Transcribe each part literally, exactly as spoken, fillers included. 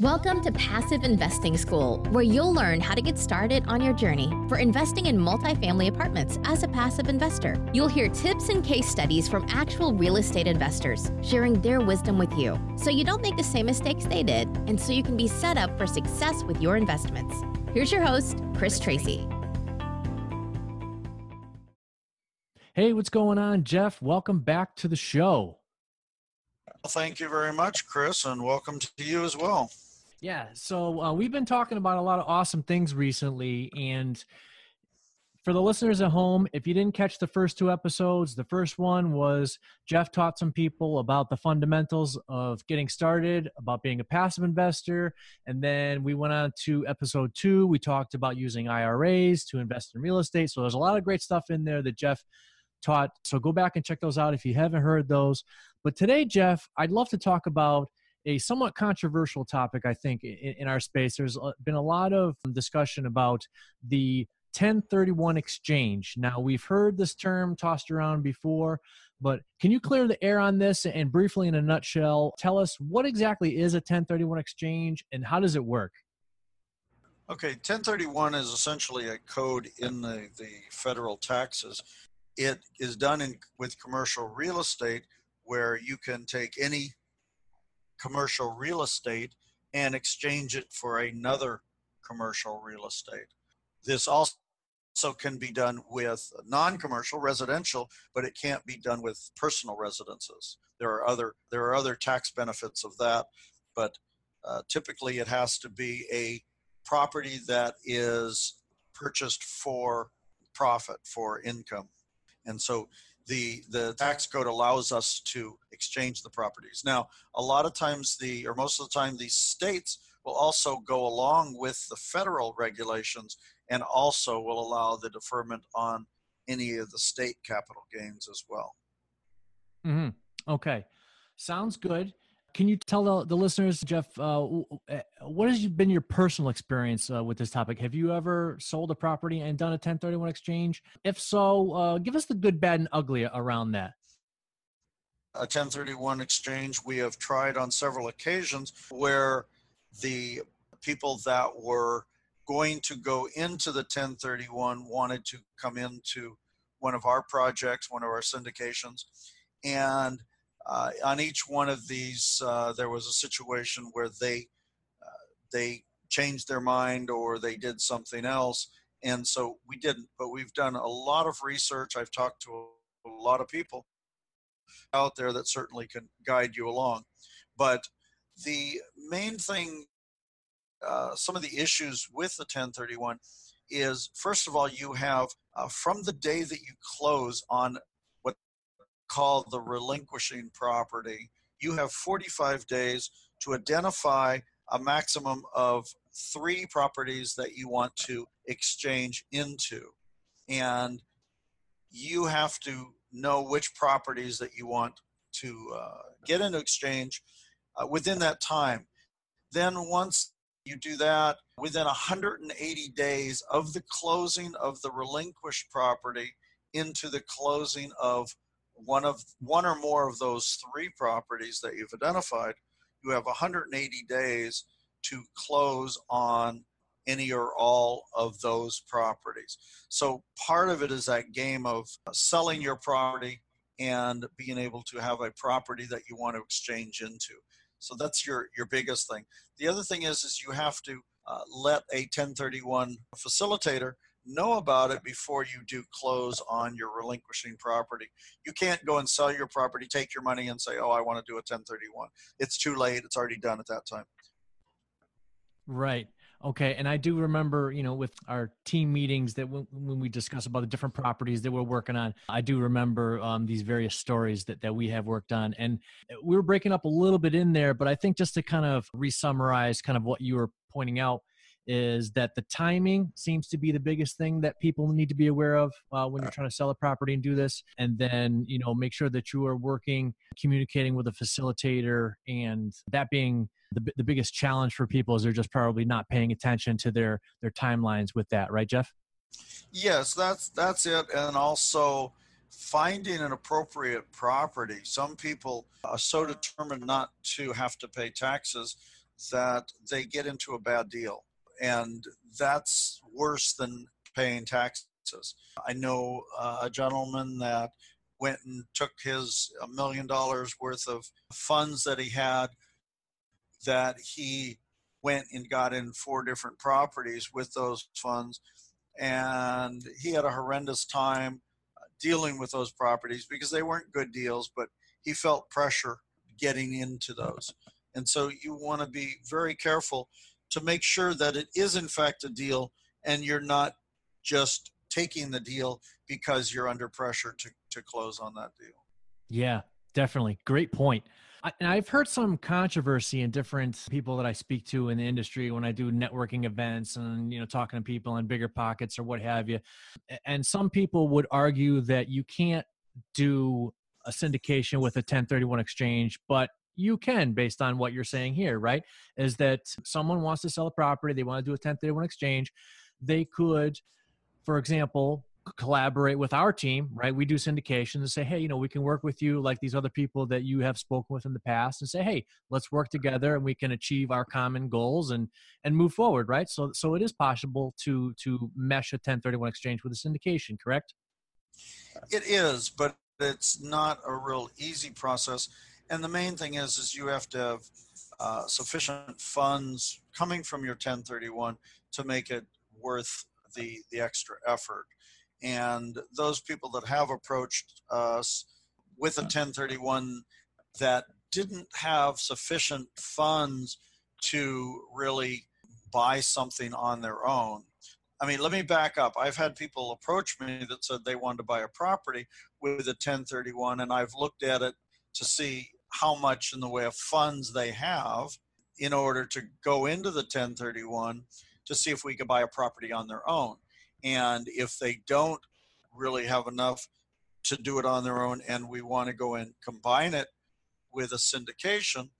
Welcome to Passive Investing School, where you'll learn how to get started on your journey for investing in multifamily apartments as a passive investor. You'll hear tips and case studies from actual real estate investors sharing their wisdom with you so you don't make the same mistakes they did and so you can be set up for success with your investments. Here's your host, Chris Tracy. Hey, what's going on, Jeff? Welcome back to the show. Well, thank you very much, Chris, and welcome to you as well. Yeah, so uh, we've been talking about a lot of awesome things recently, and for the listeners at home, if you didn't catch the first two episodes, the first one was Jeff taught some people about the fundamentals of getting started, about being a passive investor, and then we went on to episode two. We talked about using I R As to invest in real estate, so there's a lot of great stuff in there that Jeff taught, so go back and check those out if you haven't heard those. But today, Jeff, I'd love to talk about a somewhat controversial topic, I think, in, in our space. There's been a lot of discussion about the ten thirty-one exchange. Now, we've heard this term tossed around before, but can you clear the air on this and briefly, in a nutshell, tell us what exactly is a ten thirty-one exchange and how does it work? Okay, ten thirty-one is essentially a code in the, the federal taxes. It is done in, with commercial real estate, where you can take any commercial real estate and exchange it for another commercial real estate. This also can be done with non-commercial residential, but it can't be done with personal residences. There are other there are other tax benefits of that, but uh, typically it has to be a property that is purchased for profit, for income. And so The, the tax code allows us to exchange the properties. Now, a lot of times, the or most of the time, these states will also go along with the federal regulations and also will allow the deferment on any of the state capital gains as well. Mm-hmm. Okay. Sounds good. Can you tell the, the listeners, Jeff, uh, what has been your personal experience uh, with this topic? Have you ever sold a property and done a ten thirty-one exchange? If so, uh, give us the good, bad, and ugly around that. A ten thirty-one exchange we have tried on several occasions where the people that were going to go into the ten thirty-one wanted to come into one of our projects, one of our syndications, and Uh, on each one of these, uh, there was a situation where they uh, they changed their mind or they did something else, and so we didn't. But we've done a lot of research. I've talked to a, a lot of people out there that certainly can guide you along. But the main thing, uh, some of the issues with the ten thirty-one is, first of all, you have uh, from the day that you close on called the relinquishing property, you have forty-five days to identify a maximum of three properties that you want to exchange into. And you have to know which properties that you want to uh, get into exchange uh, within that time. Then once you do that, within one hundred eighty days of the closing of the relinquished property into the closing of one of one or more of those three properties that you've identified, you have one hundred eighty days to close on any or all of those properties. So part of it is that game of selling your property and being able to have a property that you want to exchange into. So that's your, your biggest thing. The other thing is, is you have to uh, let a ten thirty-one facilitator know about it before you do close on your relinquishing property. You can't go and sell your property, take your money, and say, oh, I want to do a ten thirty-one. It's too late. It's already done at that time. Right. Okay. And I do remember, you know, with our team meetings that when, when we discuss about the different properties that we're working on, I do remember um, these various stories that, that we have worked on. And we were breaking up a little bit in there, but I think just to kind of re-summarize kind of what you were pointing out, is that the timing seems to be the biggest thing that people need to be aware of uh, when you're trying to sell a property and do this. And then, you know, make sure that you are working, communicating with a facilitator, and that being the the biggest challenge for people is they're just probably not paying attention to their their timelines with that, right, Jeff? Yes, that's that's it. And also finding an appropriate property. Some people are so determined not to have to pay taxes that they get into a bad deal. And that's worse than paying taxes. I know uh, a gentleman that went and took his a million dollars worth of funds that he had, that he went and got in four different properties with those funds. And he had a horrendous time dealing with those properties because they weren't good deals, but he felt pressure getting into those. And so you want to be very careful to make sure that it is in fact a deal and you're not just taking the deal because you're under pressure to, to close on that deal. Yeah, definitely. Great point. I, and I've heard some controversy in different people that I speak to in the industry when I do networking events and, you know, talking to people in BiggerPockets or what have you. And some people would argue that you can't do a syndication with a ten thirty-one exchange, but you can, based on what you're saying here, right? Is that someone wants to sell a property, they want to do a ten thirty-one exchange. They could, for example, collaborate with our team, right? We do syndications and say, hey, you know, we can work with you like these other people that you have spoken with in the past, and say, hey, let's work together and we can achieve our common goals and and move forward, right? So so it is possible to to mesh a ten thirty-one exchange with a syndication, correct? It is, but it's not a real easy process. And the main thing is, is you have to have uh, sufficient funds coming from your ten thirty-one to make it worth the the extra effort. And those people that have approached us with a ten thirty-one that didn't have sufficient funds to really buy something on their own. I mean, let me back up. I've had people approach me that said they wanted to buy a property with a ten thirty-one, and I've looked at it to see how much in the way of funds they have in order to go into the ten thirty-one to see if we could buy a property on their own. And if they don't really have enough to do it on their own and we want to go and combine it with a syndication,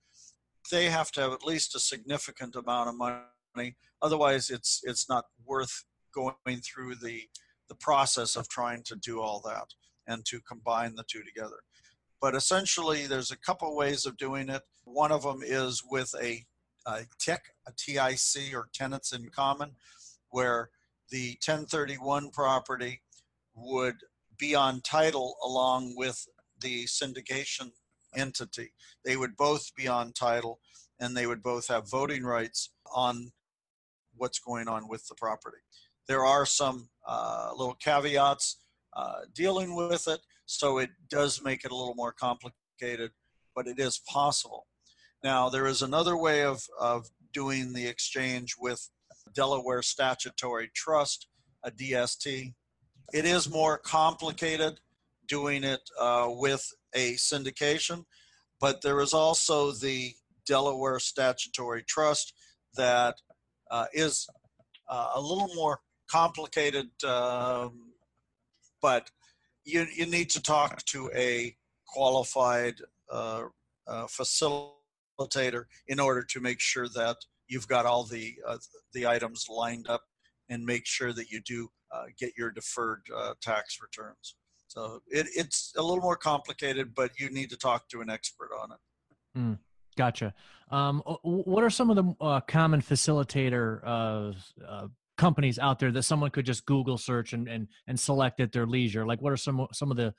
they have to have at least a significant amount of money. Otherwise, it's it's not worth going through the, the process of trying to do all that and to combine the two together. But essentially, there's a couple ways of doing it. One of them is with a, a T I C, a T I C, or tenants in common, where the ten thirty-one property would be on title along with the syndication entity. They would both be on title, and they would both have voting rights on what's going on with the property. There are some uh, little caveats uh, dealing with it, so it does make it a little more complicated, but it is possible. Now, there is another way of, of doing the exchange with Delaware Statutory Trust, a D S T. It is more complicated doing it uh, with a syndication, but there is also the Delaware Statutory Trust that uh, is uh, a little more complicated, um, but you, you need to talk to a qualified uh, uh, facilitator in order to make sure that you've got all the uh, the items lined up, and make sure that you do uh, get your deferred uh, tax returns. So it, it's a little more complicated, but you need to talk to an expert on it. Mm, gotcha. Um, what are some of the uh, common facilitator uh, uh, companies out there that someone could just Google search and, and and select at their leisure? Like, what are some some of the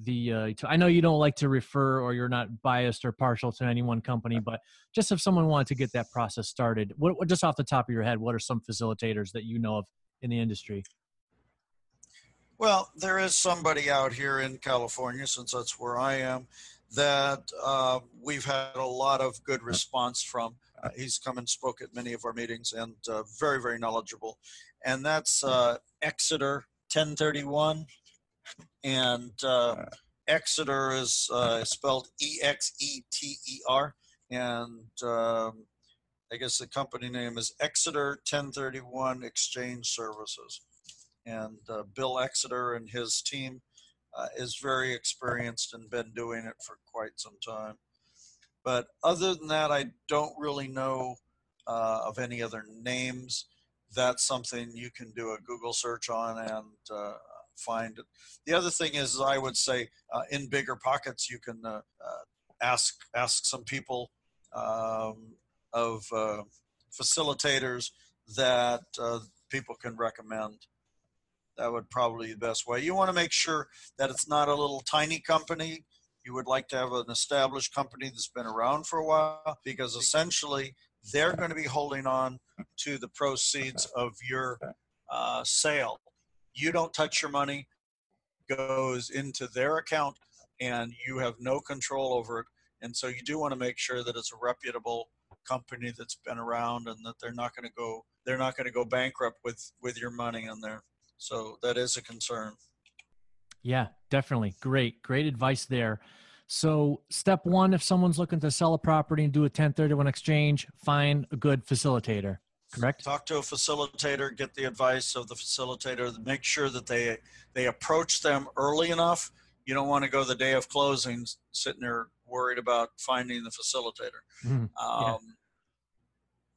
The uh, I know you don't like to refer, or you're not biased or partial to any one company, but just if someone wanted to get that process started, what, what just off the top of your head, what are some facilitators that you know of in the industry? Well, there is somebody out here in California, since that's where I am, that uh, we've had a lot of good response from. Uh, he's come and spoke at many of our meetings, and uh, very, very knowledgeable. And that's uh, Exeter ten thirty-one. And uh, Exeter is uh, spelled E X E T E R, and um, I guess the company name is Exeter ten thirty-one Exchange Services. And uh, Bill Exeter and his team uh, is very experienced and been doing it for quite some time. But other than that, I don't really know uh, of any other names. That's something you can do a Google search on and uh, find it. The other thing is, I would say uh, in BiggerPockets, you can uh, uh, ask ask some people um, of uh, facilitators that uh, people can recommend. That would probably be the best way. You want to make sure that it's not a little tiny company. You would like to have an established company that's been around for a while, because essentially they're going to be holding on to the proceeds of your uh, sale. You don't touch your money, goes into their account, and you have no control over it. And so you do want to make sure that it's a reputable company that's been around, and that they're not going to go they're not going to go bankrupt with with your money in there. So that is a concern. Yeah, definitely. Great, great advice there. So step one, if someone's looking to sell a property and do a ten thirty-one exchange, find a good facilitator, correct? Talk to a facilitator, get the advice of the facilitator, make sure that they they approach them early enough. You don't want to go the day of closing sitting there worried about finding the facilitator. Mm-hmm. Um,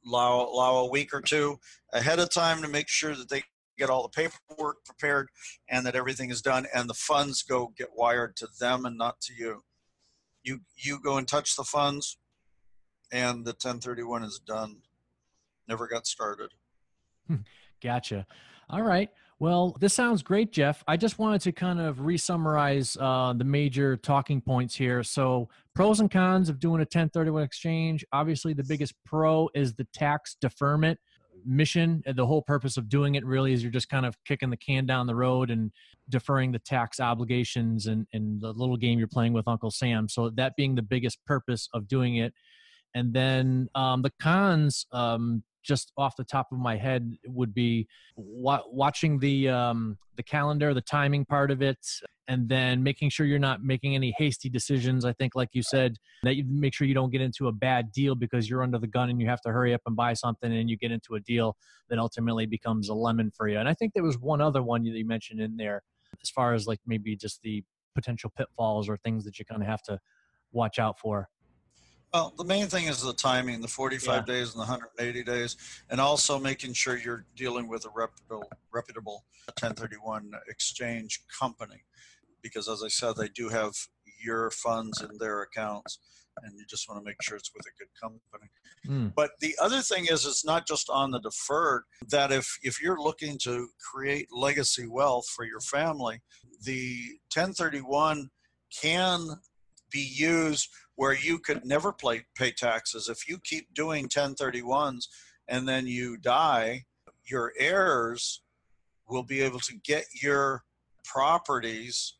yeah. allow, allow a week or two ahead of time to make sure that they get all the paperwork prepared and that everything is done, and the funds go get wired to them and not to you. You you go and touch the funds, and the ten thirty-one is done. Never got started. Gotcha. All right. Well, this sounds great, Jeff. I just wanted to kind of re-summarize uh, the major talking points here. So pros and cons of doing a ten thirty-one exchange. Obviously, the biggest pro is the tax deferment. Mission, the whole purpose of doing it really is you're just kind of kicking the can down the road and deferring the tax obligations and, and the little game you're playing with Uncle Sam. So that being the biggest purpose of doing it. And then um, the cons, um, just off the top of my head, would be wa- watching the um, the calendar, the timing part of it, and then making sure you're not making any hasty decisions. I think, like you said, that you make sure you don't get into a bad deal because you're under the gun and you have to hurry up and buy something, and you get into a deal that ultimately becomes a lemon for you. And I think there was one other one you mentioned in there as far as like maybe just the potential pitfalls or things that you kind of have to watch out for. Well, the main thing is the timing, the forty-five yeah. days and the one hundred eighty days, and also making sure you're dealing with a reputable, reputable ten thirty-one exchange company. Because as I said, they do have your funds in their accounts, and you just want to make sure it's with a good company. Mm. But the other thing is, it's not just on the deferred, that if, if you're looking to create legacy wealth for your family, the ten thirty-one can be used where you could never play, pay taxes. If you keep doing ten thirty-ones and then you die, your heirs will be able to get your properties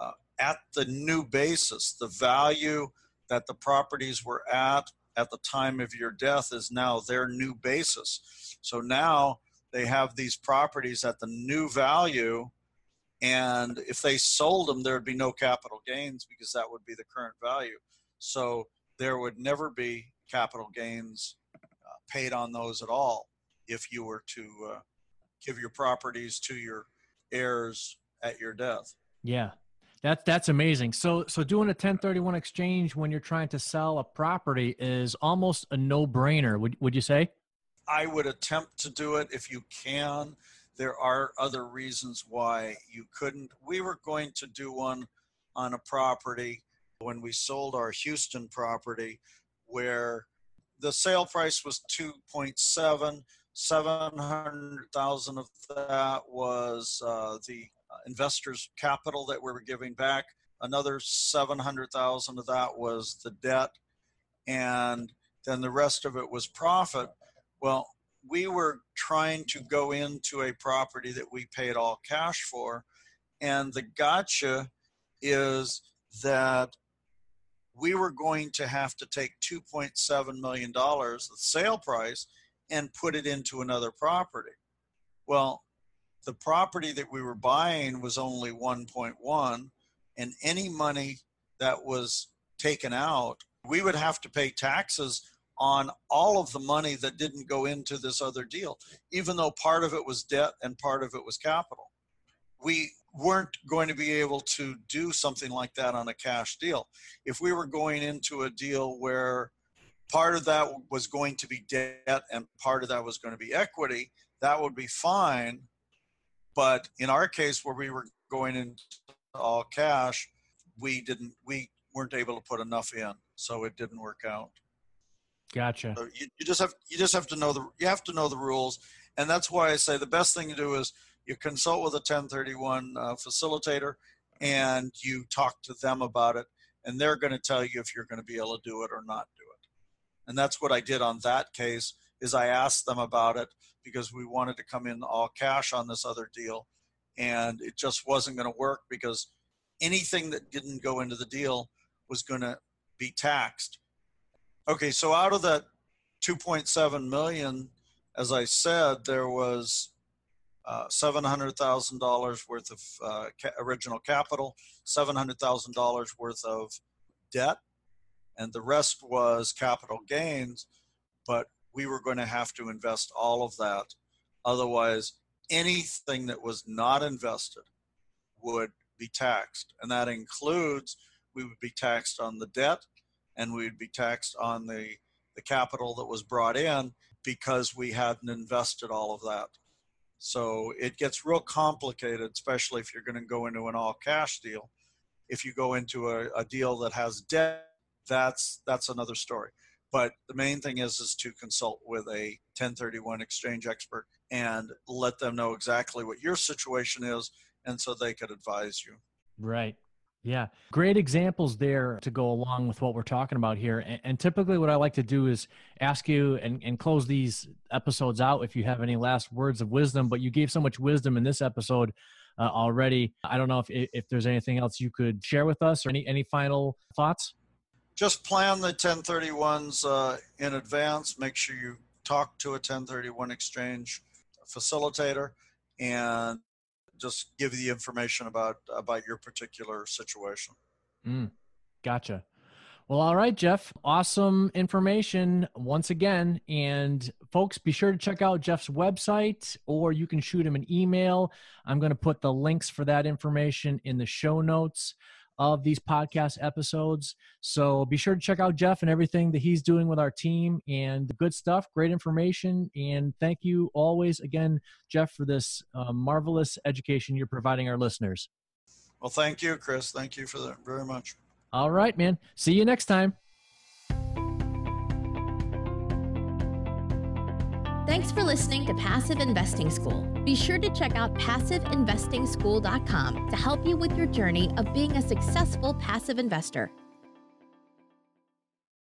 uh, at the new basis. The value that the properties were at at the time of your death is now their new basis. So now they have these properties at the new value, and if they sold them, there would be no capital gains because that would be the current value. So there would never be capital gains uh, paid on those at all if you were to uh, give your properties to your heirs at your death. Yeah, that, that's amazing. So so doing a ten thirty-one exchange when you're trying to sell a property is almost a no-brainer, would would you say? I would attempt to do it if you can. There are other reasons why you couldn't. We were going to do one on a property when we sold our Houston property, where the sale price was two point seven, seven hundred thousand of that was uh, the investors' capital that we were giving back. Another seven hundred thousand of that was the debt, and then the rest of it was profit. Well, we were trying to go into a property that we paid all cash for, and the gotcha is that we were going to have to take two point seven million dollars, the sale price, and put it into another property. Well, the property that we were buying was only one point one, and any money that was taken out, we would have to pay taxes on all of the money that didn't go into this other deal, even though part of it was debt and part of it was capital. We weren't going to be able to do something like that on a cash deal. If we were going into a deal where part of that was going to be debt and part of that was going to be equity, that would be fine. But in our case, where we were going into all cash, we didn't, we weren't able to put enough in, so it didn't work out. Gotcha. So you, you just have you just have to know the you have to know the rules, and that's why I say the best thing to do is you consult with a ten thirty-one uh, facilitator, and you talk to them about it, and they're going to tell you if you're going to be able to do it or not do it. And that's what I did on that case. Is I asked them about it because we wanted to come in all cash on this other deal, and it just wasn't going to work because anything that didn't go into the deal was going to be taxed. Okay, so out of that two point seven million dollars, as I said, there was uh, seven hundred thousand dollars worth of uh, ca- original capital, seven hundred thousand dollars worth of debt, and the rest was capital gains, but we were going to have to invest all of that. Otherwise, anything that was not invested would be taxed. And that includes, we would be taxed on the debt, and we'd be taxed on the, the capital that was brought in because we hadn't invested all of that. So it gets real complicated, especially if you're going to go into an all-cash deal. If you go into a, a deal that has debt, that's that's another story. But the main thing is, is to consult with a ten thirty-one exchange expert and let them know exactly what your situation is, and so they could advise you. Right. Yeah. Great examples there to go along with what we're talking about here. And, and typically what I like to do is ask you and, and close these episodes out if you have any last words of wisdom, but you gave so much wisdom in this episode uh, already. I don't know if if there's anything else you could share with us or any, any final thoughts. Just plan the ten thirty-ones uh, in advance. Make sure you talk to a ten thirty-one exchange facilitator and just give the information about about your particular situation. Mm, gotcha. Well, all right, Jeff. Awesome information once again. And folks, be sure to check out Jeff's website, or you can shoot him an email. I'm going to put the links for that information in the show notes of these podcast episodes. So be sure to check out Jeff and everything that he's doing with our team, and good stuff, great information. And thank you always again, Jeff, for this uh, marvelous education you're providing our listeners. Well, thank you, Chris. Thank you for that very much. All right, man. See you next time. Thanks for listening to Passive Investing School. Be sure to check out passive investing school dot com to help you with your journey of being a successful passive investor.